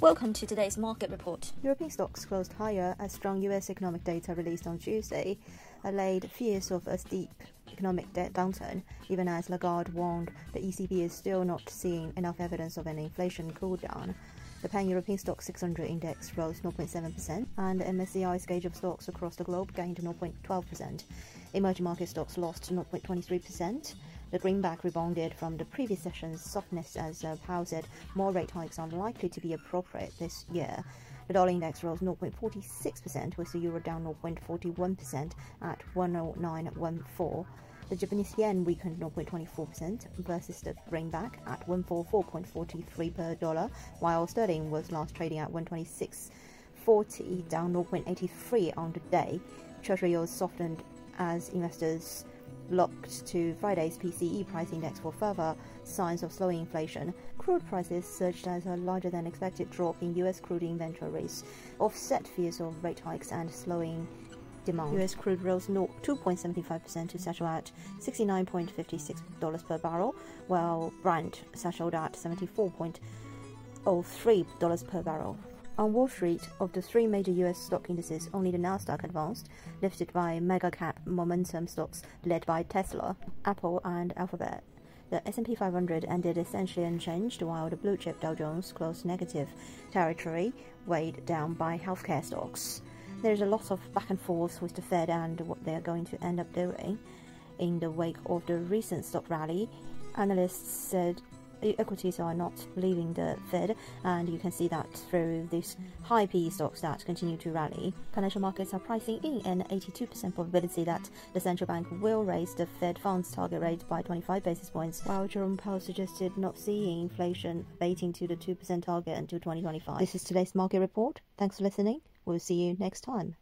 Welcome to today's market report. European stocks closed higher as strong US economic data released on Tuesday allayed fears of a steep economic downturn, even as Lagarde warned the ECB is still not seeing enough evidence of an inflation cooldown. The pan-European stock 600 index rose 0.7%, and the MSCI's gauge of stocks across the globe gained 0.12%. Emerging market stocks lost 0.23%. The greenback rebounded from the previous session's softness as Powell said more rate hikes are likely to be appropriate this year. The dollar index rose 0.46%, with the euro down 0.41% at 109.14. The Japanese yen weakened 0.24% versus the greenback at 144.43 per dollar, while sterling was last trading at 126.40, down 0.83 on the day. Treasury yields softened as investors locked to Friday's PCE price index for further signs of slowing inflation. Crude prices surged as a larger-than-expected drop in U.S. crude inventories offset fears of rate hikes and slowing demand. U.S. crude rose 2.75% to settle at $69.56 per barrel, while Brent settled at $74.03 per barrel. On Wall Street, of the three major U.S. stock indices, only the Nasdaq advanced, lifted by mega-cap momentum stocks led by Tesla, Apple and Alphabet. The S&P 500 ended essentially unchanged, while the blue-chip Dow Jones closed negative territory, weighed down by healthcare stocks. There's a lot of back and forth with the Fed and what they're going to end up doing in the wake of the recent stock rally. Analysts said equities are not leaving the Fed, and you can see that through these high PE stocks that continue to rally. Financial markets are pricing in an 82% probability that the central bank will raise the Fed funds target rate by 25 basis points, while Jerome Powell suggested not seeing inflation abating to the 2% target until 2025. This is today's market report. Thanks for listening. We'll see you next time.